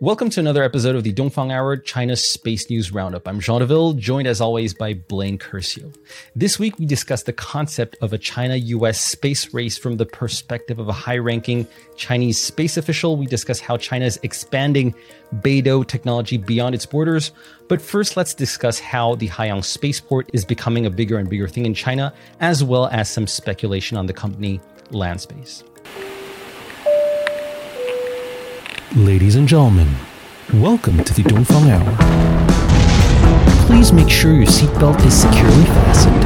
Welcome to another episode of the Dongfang Hour China Space News Roundup. I'm Jean Deville, joined as always by Blaine Curcio. This week, we discuss the concept of a China-US space race from the perspective of a high-ranking Chinese space official. We discuss how China is expanding Beidou technology beyond its borders. But first, let's discuss how the Haiyang spaceport is becoming a bigger and bigger thing in China, as well as some speculation on the company Landspace. Ladies and gentlemen, welcome to the Dongfang Hour. Please make sure your seatbelt is securely fastened.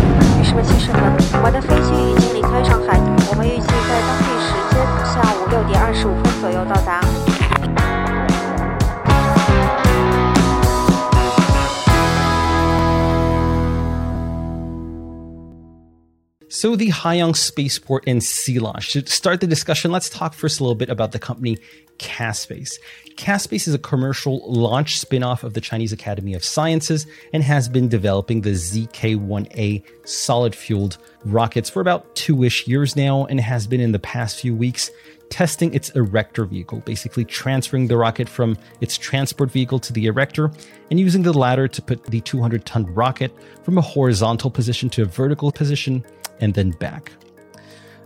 So the Haiyang Spaceport and Sea Launch. To start the discussion, let's talk first a little bit about the company CAS Space. CAS Space is a commercial launch spin-off of the Chinese Academy of Sciences and has been developing the ZK-1A solid-fueled rockets for about two-ish years now, and has been in the past few weeks testing its erector vehicle, basically transferring the rocket from its transport vehicle to the erector and using the latter to put the 200-ton rocket from a horizontal position to a vertical position and then back.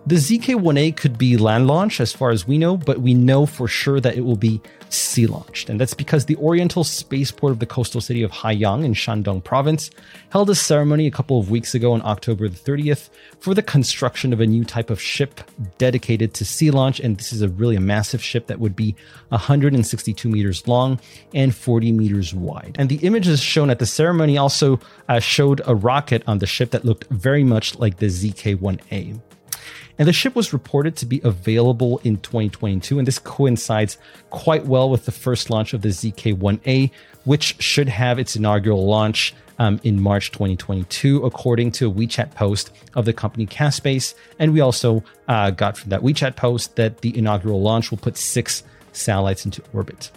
The ZK-1A could be land launched as far as we know, but we know for sure that it will be sea launched. And that's because the Oriental Spaceport of the coastal city of Haiyang in Shandong province held a ceremony a couple of weeks ago on October the 30th for the construction of a new type of ship dedicated to sea launch. And this is a really massive ship that would be 162 meters long and 40 meters wide. And the images shown at the ceremony also showed a rocket on the ship that looked very much like the ZK-1A. And the ship was reported to be available in 2022, and this coincides quite well with the first launch of the ZK-1A, which should have its inaugural launch in March 2022, according to a WeChat post of the company CAS Space. And we also got from that WeChat post that the inaugural launch will put 6 satellites into orbit.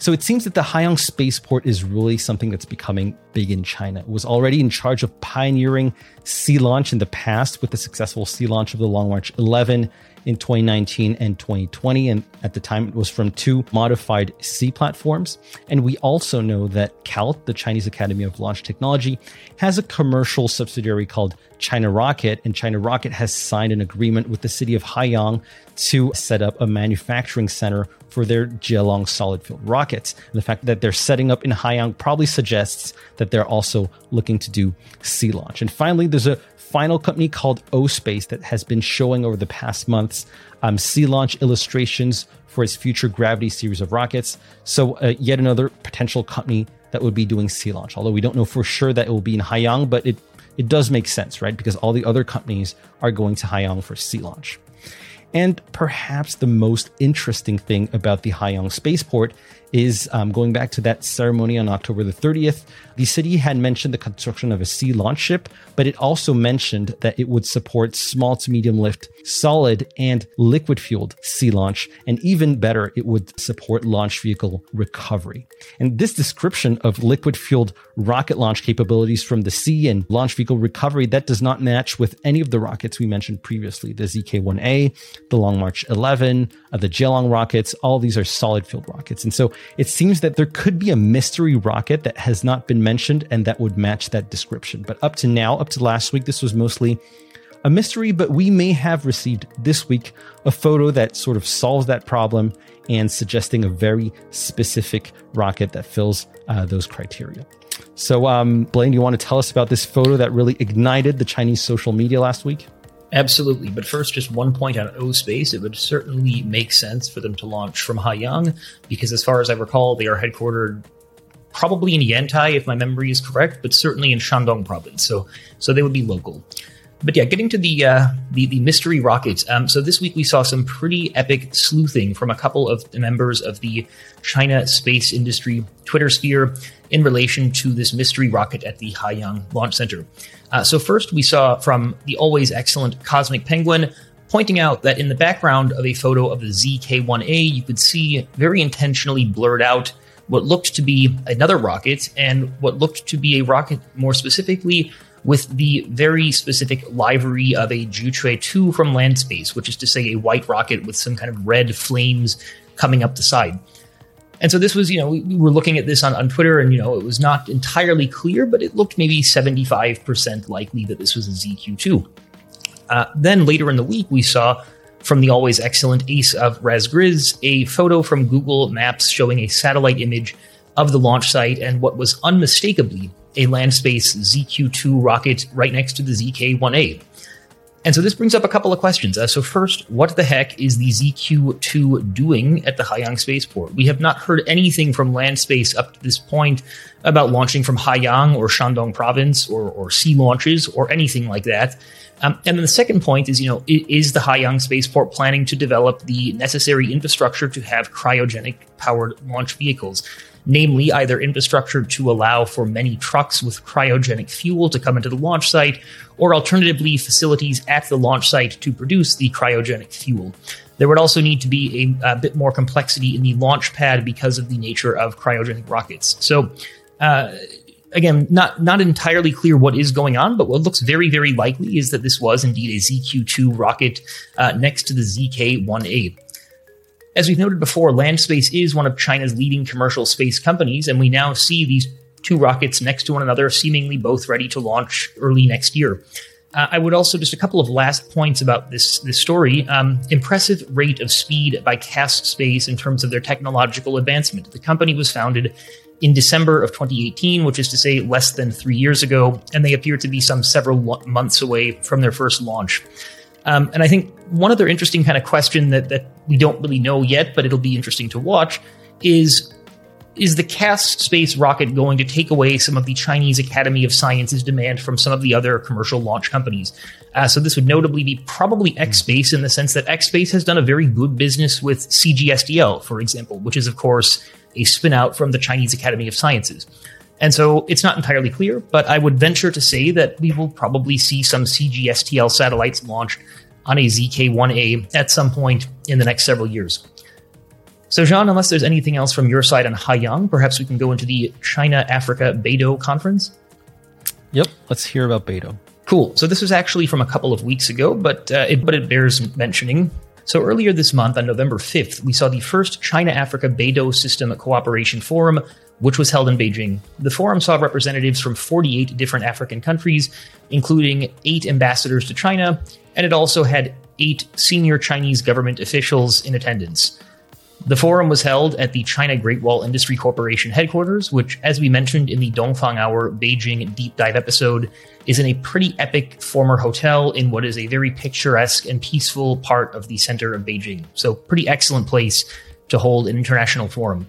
So it seems that the Haiyang Spaceport is really something that's becoming big in China. It was already in charge of pioneering sea launch in the past with the successful sea launch of the Long March 11 in 2019 and 2020. And at the time, it was from 2 modified sea platforms. And we also know that CALT, the Chinese Academy of Launch Technology, has a commercial subsidiary called China Rocket. And China Rocket has signed an agreement with the city of Haiyang to set up a manufacturing center for their Jielong solid-fueled rockets. And the fact that they're setting up in Haiyang probably suggests that they're also looking to do sea launch. And finally, there's a final company called Ospace that has been showing over the past months sea launch illustrations for its future gravity series of rockets. So yet another potential company that would be doing sea launch, although we don't know for sure that it will be in Haiyang, but it does make sense, right? Because all the other companies are going to Haiyang for sea launch. And perhaps the most interesting thing about the Haiyang Spaceport is going back to that ceremony on October the 30th. The city had mentioned the construction of a sea launch ship, but it also mentioned that it would support small to medium lift, solid and liquid fueled sea launch. And even better, it would support launch vehicle recovery. And this description of liquid fueled rocket launch capabilities from the sea and launch vehicle recovery, that does not match with any of the rockets we mentioned previously. The ZK-1A, the Long March 11, the Jielong rockets, all these are solid fueled rockets. And so it seems that there could be a mystery rocket that has not been mentioned and that would match that description. But up to now, up to last week, this was mostly a mystery, but we may have received this week a photo that sort of solves that problem and suggesting a very specific rocket that fills those criteria. So Blaine, do you want to tell us about this photo that really ignited the Chinese social media last week? Absolutely. But first, just one point on Ospace. It would certainly make sense for them to launch from Haiyang, because as far as I recall, they are headquartered probably in Yantai, if my memory is correct, but certainly in Shandong province. So they would be local. But yeah, getting to the mystery rockets. So this week we saw some pretty epic sleuthing from a couple of the members of the China space industry Twitter sphere in relation to this mystery rocket at the Haiyang Launch Center. So first we saw from the always excellent Cosmic Penguin pointing out that in the background of a photo of the ZK-1A, you could see very intentionally blurred out what looked to be another rocket and what looked to be a rocket more specifically with the very specific livery of a Zhuque-2 from Landspace, which is to say a white rocket with some kind of red flames coming up the side. And so this was, you know, we were looking at this on Twitter, and, you know, it was not entirely clear, but it looked maybe 75% likely that this was a ZQ-2. Then later in the week, we saw from the always excellent Ace of Razgriz a photo from Google Maps showing a satellite image of the launch site and what was unmistakably a Landspace ZQ-2 rocket right next to the ZK-1A. And so this brings up a couple of questions. So first, what the heck is the ZQ-2 doing at the Haiyang spaceport? We have not heard anything from Landspace up to this point about launching from Haiyang or Shandong province or sea launches or anything like that. And then the second point is, you know, is the Haiyang spaceport planning to develop the necessary infrastructure to have cryogenic powered launch vehicles? Namely, either infrastructure to allow for many trucks with cryogenic fuel to come into the launch site, or alternatively, facilities at the launch site to produce the cryogenic fuel. There would also need to be a bit more complexity in the launch pad because of the nature of cryogenic rockets. So, again, not entirely clear what is going on, but what looks very, very likely is that this was indeed a ZQ-2 rocket next to the ZK-1A. As we've noted before, Landspace is one of China's leading commercial space companies, and we now see these two rockets next to one another, seemingly both ready to launch early next year. I would also, just a couple of last points about this story. Impressive rate of speed by CAS Space in terms of their technological advancement. The company was founded in December of 2018, which is to say less than 3 years ago, and they appear to be some several months away from their first launch. And I think one other interesting kind of question that we don't really know yet, but it'll be interesting to watch, is the CAST space rocket going to take away some of the Chinese Academy of Sciences demand from some of the other commercial launch companies? So this would notably be probably X-Space, in the sense that X-Space has done a very good business with CGSDL, for example, which is, of course, a spin-out from the Chinese Academy of Sciences. And so it's not entirely clear, but I would venture to say that we will probably see some CGSTL satellites launched on a ZK-1A at some point in the next several years. So, Jean, unless there's anything else from your side on Haiyang, perhaps we can go into the China-Africa Beidou conference? Yep, let's hear about Beidou. Cool. So this was actually from a couple of weeks ago, but it bears mentioning. So earlier this month, on November 5th, we saw the first China-Africa Beidou System Cooperation Forum, which was held in Beijing. The forum saw representatives from 48 different African countries, including 8 ambassadors to China, and it also had 8 senior Chinese government officials in attendance. The forum was held at the China Great Wall Industry Corporation headquarters, which, as we mentioned in the Dongfang Hour Beijing Deep Dive episode, is in a pretty epic former hotel in what is a very picturesque and peaceful part of the center of Beijing. So pretty excellent place to hold an international forum.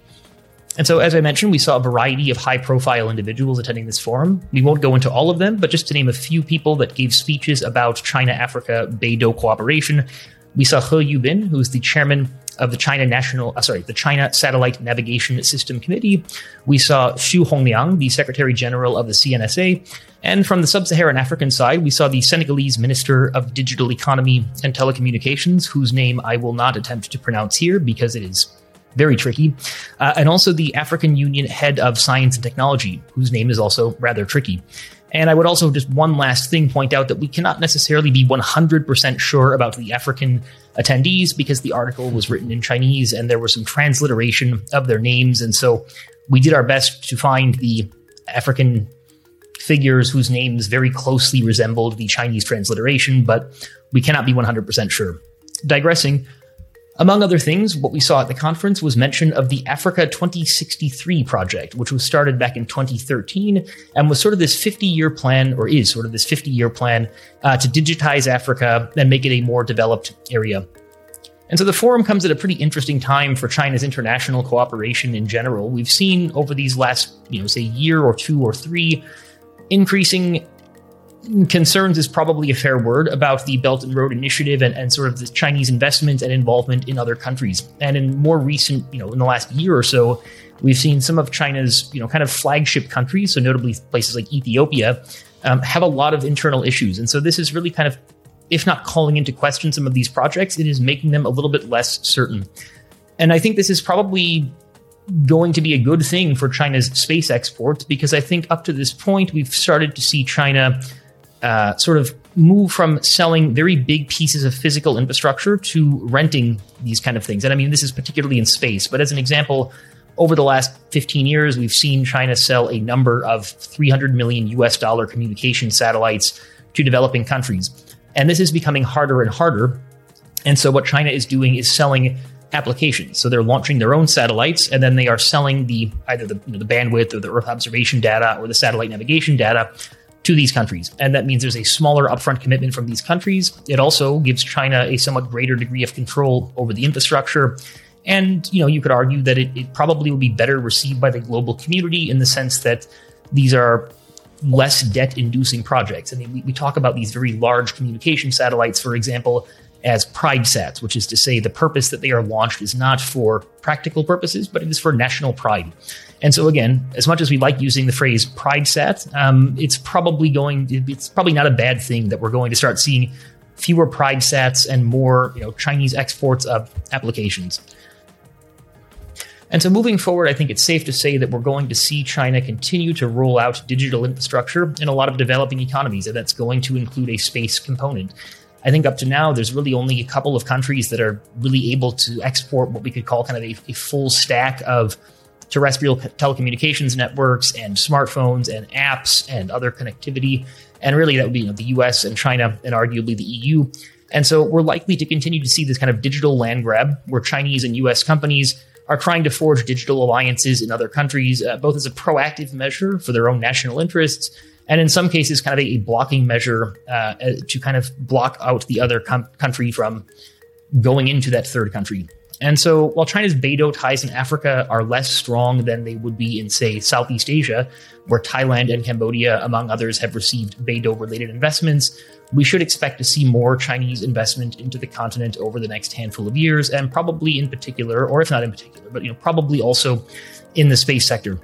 And so, as I mentioned, we saw a variety of high-profile individuals attending this forum. We won't go into all of them, but just to name a few people that gave speeches about China-Africa Beidou cooperation, we saw He Yubin, who's the chairman of the the China Satellite Navigation System Committee. We saw Xu Hongliang, the Secretary General of the CNSA. And from the sub-Saharan African side, we saw the Senegalese Minister of Digital Economy and Telecommunications, whose name I will not attempt to pronounce here because it is very tricky, and also the African Union head of science and technology, whose name is also rather tricky. And I would also, just one last thing, point out that we cannot necessarily be 100% sure about the African attendees because the article was written in Chinese and there was some transliteration of their names. And so we did our best to find the African figures whose names very closely resembled the Chinese transliteration, but we cannot be 100% sure. Digressing, among other things, what we saw at the conference was mention of the Africa 2063 project, which was started back in 2013 and was sort of this 50-year plan, or is sort of this 50-year plan, to digitize Africa and make it a more developed area. And so the forum comes at a pretty interesting time for China's international cooperation in general. We've seen over these last, say year or two or three, increasing concerns is probably a fair word about the Belt and Road Initiative and sort of the Chinese investment and involvement in other countries. And in more recent, in the last year or so, we've seen some of China's, kind of flagship countries, so notably places like Ethiopia, have a lot of internal issues. And so this is really kind of, if not calling into question some of these projects, it is making them a little bit less certain. And I think this is probably going to be a good thing for China's space exports, because I think up to this point, we've started to see China sort of move from selling very big pieces of physical infrastructure to renting these kind of things. And I mean, this is particularly in space, but as an example, Over the last 15 years, we've seen China sell a number of $300 million communication satellites to developing countries. And this is becoming harder and harder. And so what China is doing is selling applications. So they're launching their own satellites, and then they are selling the bandwidth or the Earth observation data or the satellite navigation data to these countries. And that means there's a smaller upfront commitment from these countries. It also gives China a somewhat greater degree of control over the infrastructure. And, you could argue that it probably will be better received by the global community in the sense that these are less debt-inducing projects. I mean, we talk about these very large communication satellites, for example, as pride sats, which is to say the purpose that they are launched is not for practical purposes, but it is for national pride. And so again, as much as we like using the phrase pride sat, it's probably not a bad thing that we're going to start seeing fewer pride sats and more, Chinese exports of applications. And so moving forward, I think it's safe to say that we're going to see China continue to roll out digital infrastructure in a lot of developing economies, and that's going to include a space component. I think up to now, there's really only a couple of countries that are really able to export what we could call kind of a full stack of terrestrial telecommunications networks and smartphones and apps and other connectivity. And really, that would be the US and China and arguably the EU. And so we're likely to continue to see this kind of digital land grab where Chinese and US companies are trying to forge digital alliances in other countries, both as a proactive measure for their own national interests, and in some cases, kind of a blocking measure to kind of block out the other country from going into that third country. And so while China's Beidou ties in Africa are less strong than they would be in, say, Southeast Asia, where Thailand and Cambodia, among others, have received Beidou-related investments, we should expect to see more Chinese investment into the continent over the next handful of years, and probably in particular, or if not in particular, but probably also in the space sector.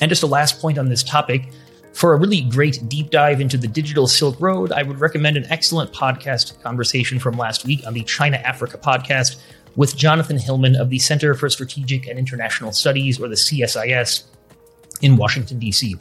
And just a last point on this topic, for a really great deep dive into the digital Silk Road, I would recommend an excellent podcast conversation from last week on the China Africa podcast with Jonathan Hillman of the Center for Strategic and International Studies, or the CSIS, in Washington, D.C.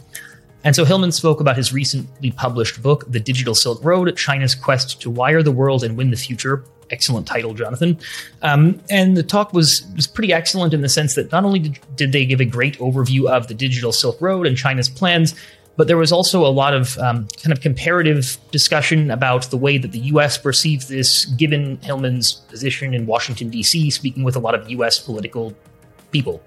And so Hillman spoke about his recently published book, The Digital Silk Road, China's Quest to Wire the World and Win the Future. Excellent title, Jonathan. And the talk was pretty excellent in the sense that not only did they give a great overview of the digital Silk Road and China's plans, but there was also a lot of kind of comparative discussion about the way that the U.S. perceived this, given Hillman's position in Washington, D.C., speaking with a lot of U.S. political people.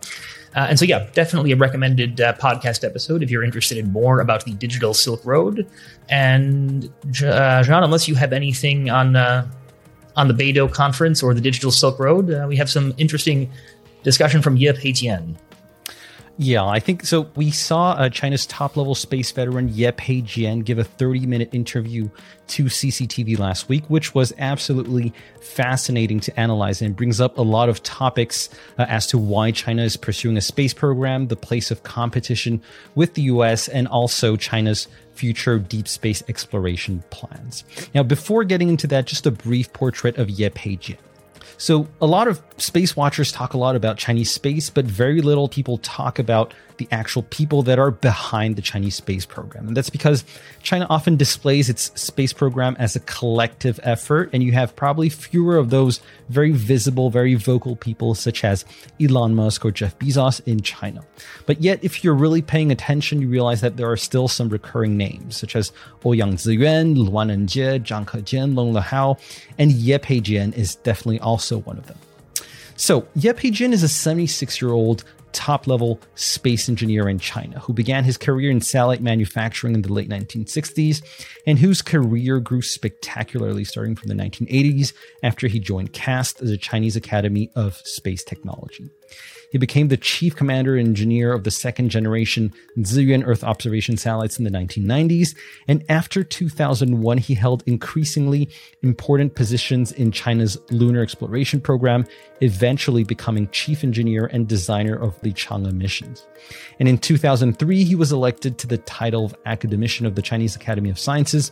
And so, yeah, definitely a recommended podcast episode if you're interested in more about the digital Silk Road. And, Jean, unless you have anything on the Beidou conference or the digital Silk Road, we have some interesting discussion from Ye Peijian. Yeah, I think so. We saw China's top-level space veteran Ye Peijian give a 30-minute interview to CCTV last week, which was absolutely fascinating to analyze and brings up a lot of topics as to why China is pursuing a space program, the place of competition with the U.S., and also China's future deep space exploration plans. Now, before getting into that, just a brief portrait of Ye Peijian. So a lot of space watchers talk a lot about Chinese space, but very little people talk about the actual people that are behind the Chinese space program. And that's because China often displays its space program as a collective effort, and you have probably fewer of those very visible, very vocal people such as Elon Musk or Jeff Bezos in China. But yet, if you're really paying attention, you realize that there are still some recurring names such as Ouyang Ziyuan, Luan Enjie, Zhang Kejian, Long Lehao, and Ye Peijian is definitely also one of them. So Ye Peijian is a 76-year-old top-level space engineer in China who began his career in satellite manufacturing in the late 1960s and whose career grew spectacularly starting from the 1980s after he joined CAST, the Chinese Academy of Space Technology. He became the chief commander and engineer of the second-generation Ziyuan Earth observation satellites in the 1990s, and after 2001, he held increasingly important positions in China's lunar exploration program, eventually becoming chief engineer and designer of the Chang'e missions. And in 2003, he was elected to the title of Academician of the Chinese Academy of Sciences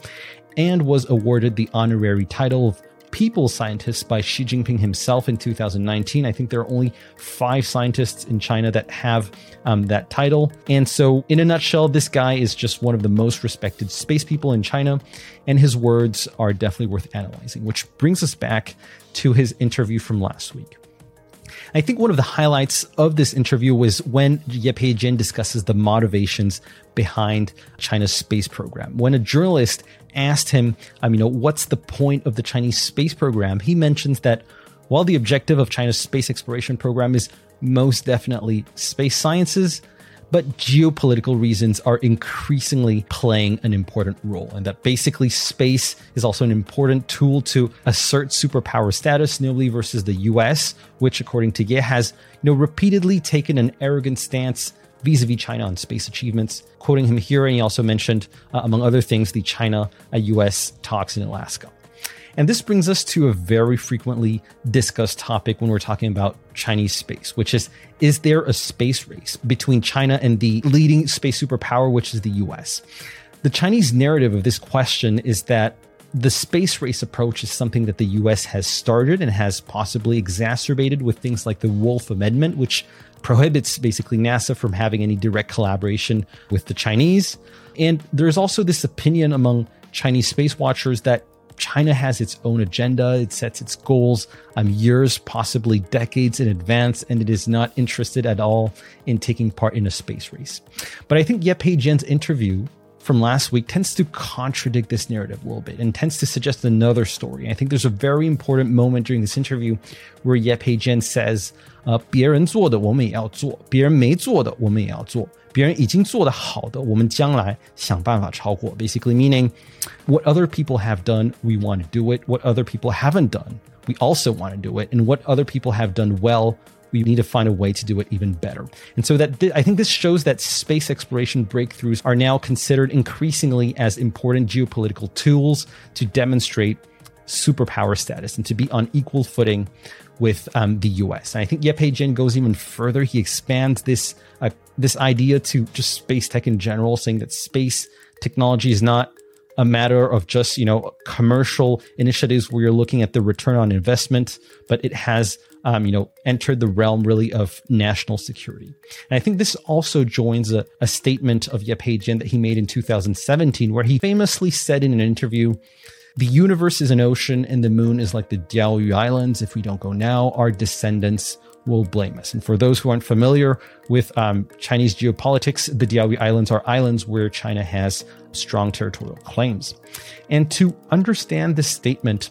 and was awarded the honorary title of People Scientist by Xi Jinping himself in 2019. I think there are only 5 scientists in China that have that title. And so in a nutshell, this guy is just one of the most respected space people in China, and his words are definitely worth analyzing, which brings us back to his interview from last week. I think one of the highlights of this interview was when Ye Peijian discusses the motivations behind China's space program. When a journalist asked him, what's the point of the Chinese space program? He mentions that while the objective of China's space exploration program is most definitely space sciences, but geopolitical reasons are increasingly playing an important role, and that basically space is also an important tool to assert superpower status, notably versus the US, which according to Ye has repeatedly taken an arrogant stance vis-a-vis China on space achievements. Quoting him here, and he also mentioned, among other things, the China-US talks in Alaska. And this brings us to a very frequently discussed topic when we're talking about Chinese space, which is there a space race between China and the leading space superpower, which is the US? The Chinese narrative of this question is that the space race approach is something that the US has started and has possibly exacerbated with things like the Wolf Amendment, which prohibits basically NASA from having any direct collaboration with the Chinese. And there's also this opinion among Chinese space watchers that China has its own agenda. It sets its goals years, possibly decades in advance, and it is not interested at all in taking part in a space race. But I think Ye Peijian's interview from last week tends to contradict this narrative a little bit and tends to suggest another story. I think there's a very important moment during this interview where Ye Peijian says, 别人做的我们也要做, 别人没做的我们也要做, 别人已经做得好的我们将来想办法超过. Basically meaning, what other people have done, we want to do it. What other people haven't done, we also want to do it. And what other people have done well, we need to find a way to do it even better. And so that I think this shows that space exploration breakthroughs are now considered increasingly as important geopolitical tools to demonstrate superpower status and to be on equal footing with the US. And I think Ye Peijian goes even further. He expands this idea to just space tech in general, saying that space technology is not a matter of just, commercial initiatives where you're looking at the return on investment, but it has, entered the realm really of national security. And I think this also joins a statement of Ye Peijian that he made in 2017, where he famously said in an interview, "The universe is an ocean and the moon is like the Diaoyu Islands. If we don't go now, our descendants will blame us." And for those who aren't familiar with Chinese geopolitics, the Diaoyu Islands are islands where China has strong territorial claims. And to understand this statement,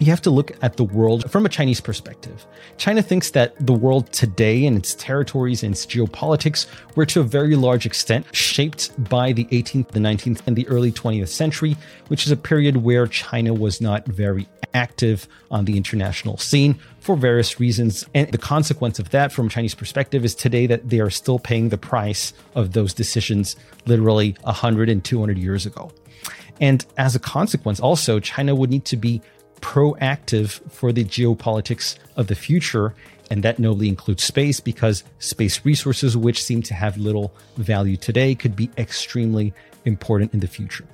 you have to look at the world from a Chinese perspective. China thinks that the world today and its territories and its geopolitics were to a very large extent shaped by the 18th, the 19th, and the early 20th century, which is a period where China was not very active on the international scene for various reasons. And the consequence of that from a Chinese perspective is today that they are still paying the price of those decisions literally 100 and 200 years ago. And as a consequence, also, China would need to be proactive for the geopolitics of the future, and that notably includes space, because space resources, which seem to have little value today, could be extremely important in the future.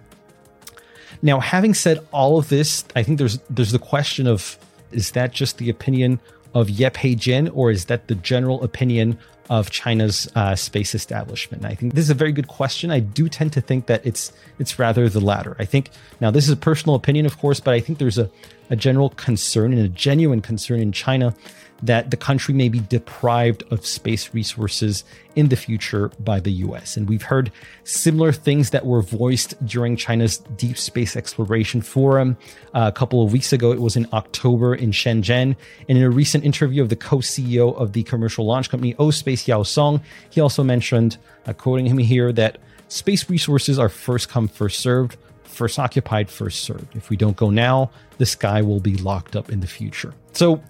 Now, having said all of this, I think there's the question of, is that just the opinion of Ye Peijian, or is that the general opinion of China's space establishment? And I think this is a very good question. I do tend to think that it's rather the latter. I think, now this is a personal opinion, of course, but I think there's a general concern and a genuine concern in China that the country may be deprived of space resources in the future by the US. And we've heard similar things that were voiced during China's Deep Space Exploration Forum. A couple of weeks ago, it was in October in Shenzhen. And in a recent interview of the co-CEO of the commercial launch company Ospace, Yao Song, he also mentioned, quoting him here, that space resources are first come, first served, first occupied, first served. If we don't go now, the sky will be locked up in the future. So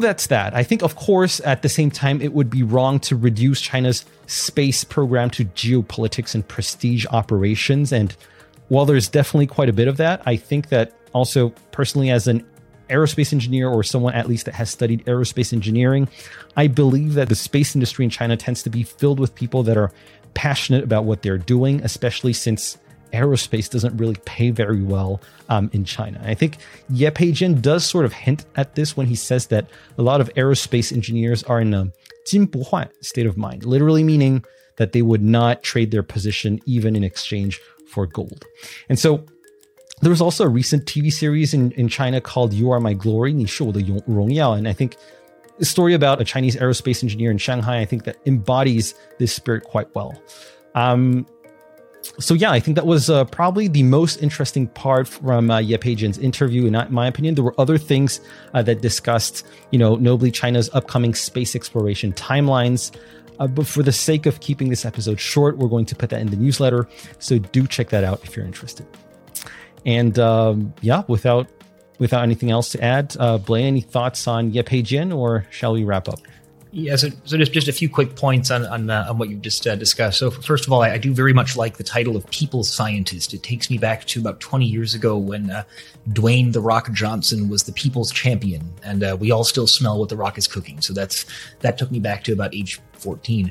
that's that. I think, of course, at the same time, it would be wrong to reduce China's space program to geopolitics and prestige operations. And while there's definitely quite a bit of that, I think that also personally, as an aerospace engineer or someone at least that has studied aerospace engineering, I believe that the space industry in China tends to be filled with people that are passionate about what they're doing, especially since aerospace doesn't really pay very well in China. I think Ye Peijian does sort of hint at this when he says that a lot of aerospace engineers are in a 金不换 state of mind, literally meaning that they would not trade their position even in exchange for gold. And so there was also a recent TV series in China called You Are My Glory, 你是我的荣耀, and I think a story about a Chinese aerospace engineer in Shanghai, I think, that embodies this spirit quite well. So yeah, I think that was probably the most interesting part from Ye Peijian's interview. In my opinion, there were other things that discussed, notably China's upcoming space exploration timelines. But for the sake of keeping this episode short, we're going to put that in the newsletter. So do check that out if you're interested. And without anything else to add, Blaine, any thoughts on Ye Peijian, or shall we wrap up? Yeah, so just a few quick points on what you've just discussed. So first of all, I do very much like the title of People Scientist. It takes me back to about 20 years ago when Dwayne "The Rock" Johnson was the People's Champion, and we all still smell what The Rock is cooking. So that took me back to about age 14.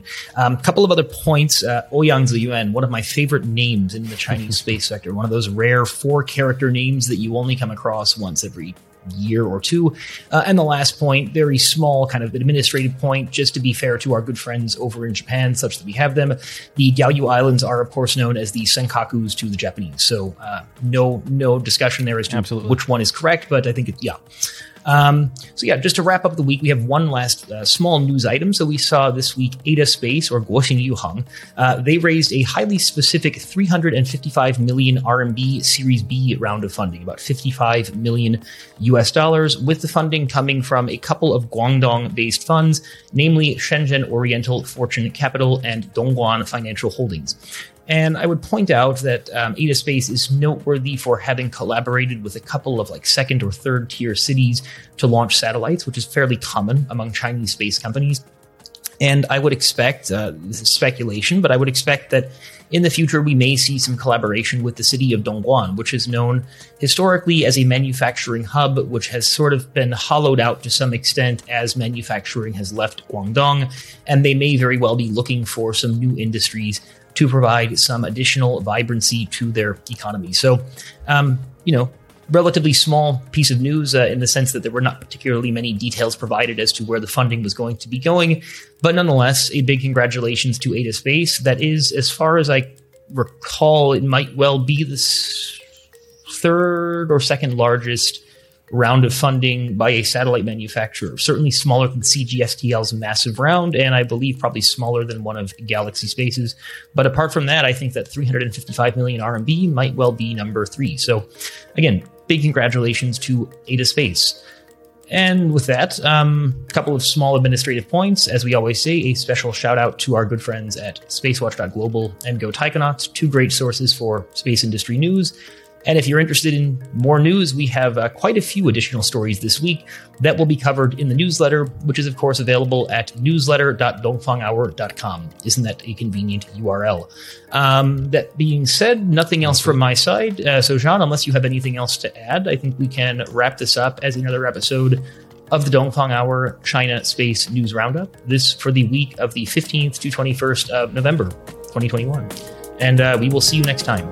Couple of other points. Ouyang Ziyuan, one of my favorite names in the Chinese space sector, one of those rare 4-character names that you only come across once every year or two. And the last point, very small kind of administrative point, just to be fair to our good friends over in Japan, such that we have them. The Diaoyu Islands are, of course, known as the Senkakus to the Japanese. So no discussion there as to which one is correct, but I think it, yeah. Just to wrap up the week, we have one last small news item. So we saw this week Ada Space, or Guoxin Yuhang. They raised a highly specific 355 million RMB Series B round of funding, about $55 million, with the funding coming from a couple of Guangdong-based funds, namely Shenzhen Oriental Fortune Capital and Dongguan Financial Holdings. And I would point out that Ada Space is noteworthy for having collaborated with a couple of second or third tier cities to launch satellites, which is fairly common among Chinese space companies. And I would expect, this is speculation, but I would expect that in the future we may see some collaboration with the city of Dongguan, which is known historically as a manufacturing hub, which has sort of been hollowed out to some extent as manufacturing has left Guangdong. And they may very well be looking for some new industries to provide some additional vibrancy to their economy. So, relatively small piece of news in the sense that there were not particularly many details provided as to where the funding was going to be going. But nonetheless, a big congratulations to Ada Space. That is, as far as I recall, it might well be the third or second largest round of funding by a satellite manufacturer, certainly smaller than CGSTL's massive round, and I believe probably smaller than one of Galaxy Space's. But apart from that, I think that 355 million RMB might well be number 3. So again, big congratulations to Ada Space. And with that, a couple of small administrative points. As we always say, a special shout out to our good friends at spacewatch.global and Go Taikonauts, two great sources for space industry news. And if you're interested in more news, we have quite a few additional stories this week that will be covered in the newsletter, which is, of course, available at newsletter.dongfanghour.com. Isn't that a convenient URL? That being said, nothing else from my side. So, Jean, unless you have anything else to add, I think we can wrap this up as another episode of the Dongfang Hour China Space News Roundup. This for the week of the 15th to 21st of November, 2021. And we will see you next time.